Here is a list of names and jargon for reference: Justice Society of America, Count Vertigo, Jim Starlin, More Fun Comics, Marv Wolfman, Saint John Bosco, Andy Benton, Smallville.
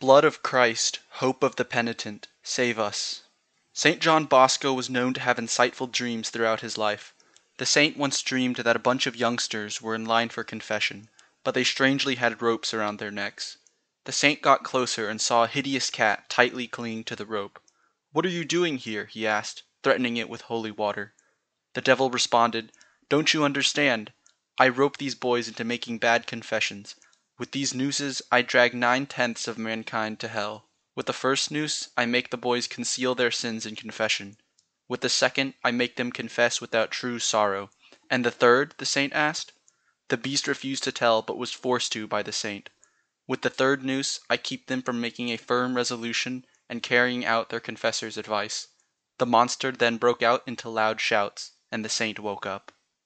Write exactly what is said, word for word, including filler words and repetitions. Blood of Christ, hope of the penitent, save us. Saint John Bosco was known to have insightful dreams throughout his life. The saint once dreamed that a bunch of youngsters were in line for confession, but they strangely had ropes around their necks. The saint got closer and saw a hideous cat tightly clinging to the rope. "What are you doing here?" he asked, threatening it with holy water. The devil responded, "Don't you understand? I rope these boys into making bad confessions. With these nooses, I drag nine-tenths of mankind to hell. With the first noose, I make the boys conceal their sins in confession. With the second, I make them confess without true sorrow. And the third?" the saint asked. The beast refused to tell, but was forced to by the saint. With the third noose, I keep them from making a firm resolution and carrying out their confessor's advice. The monster then broke out into loud shouts, and the saint woke up.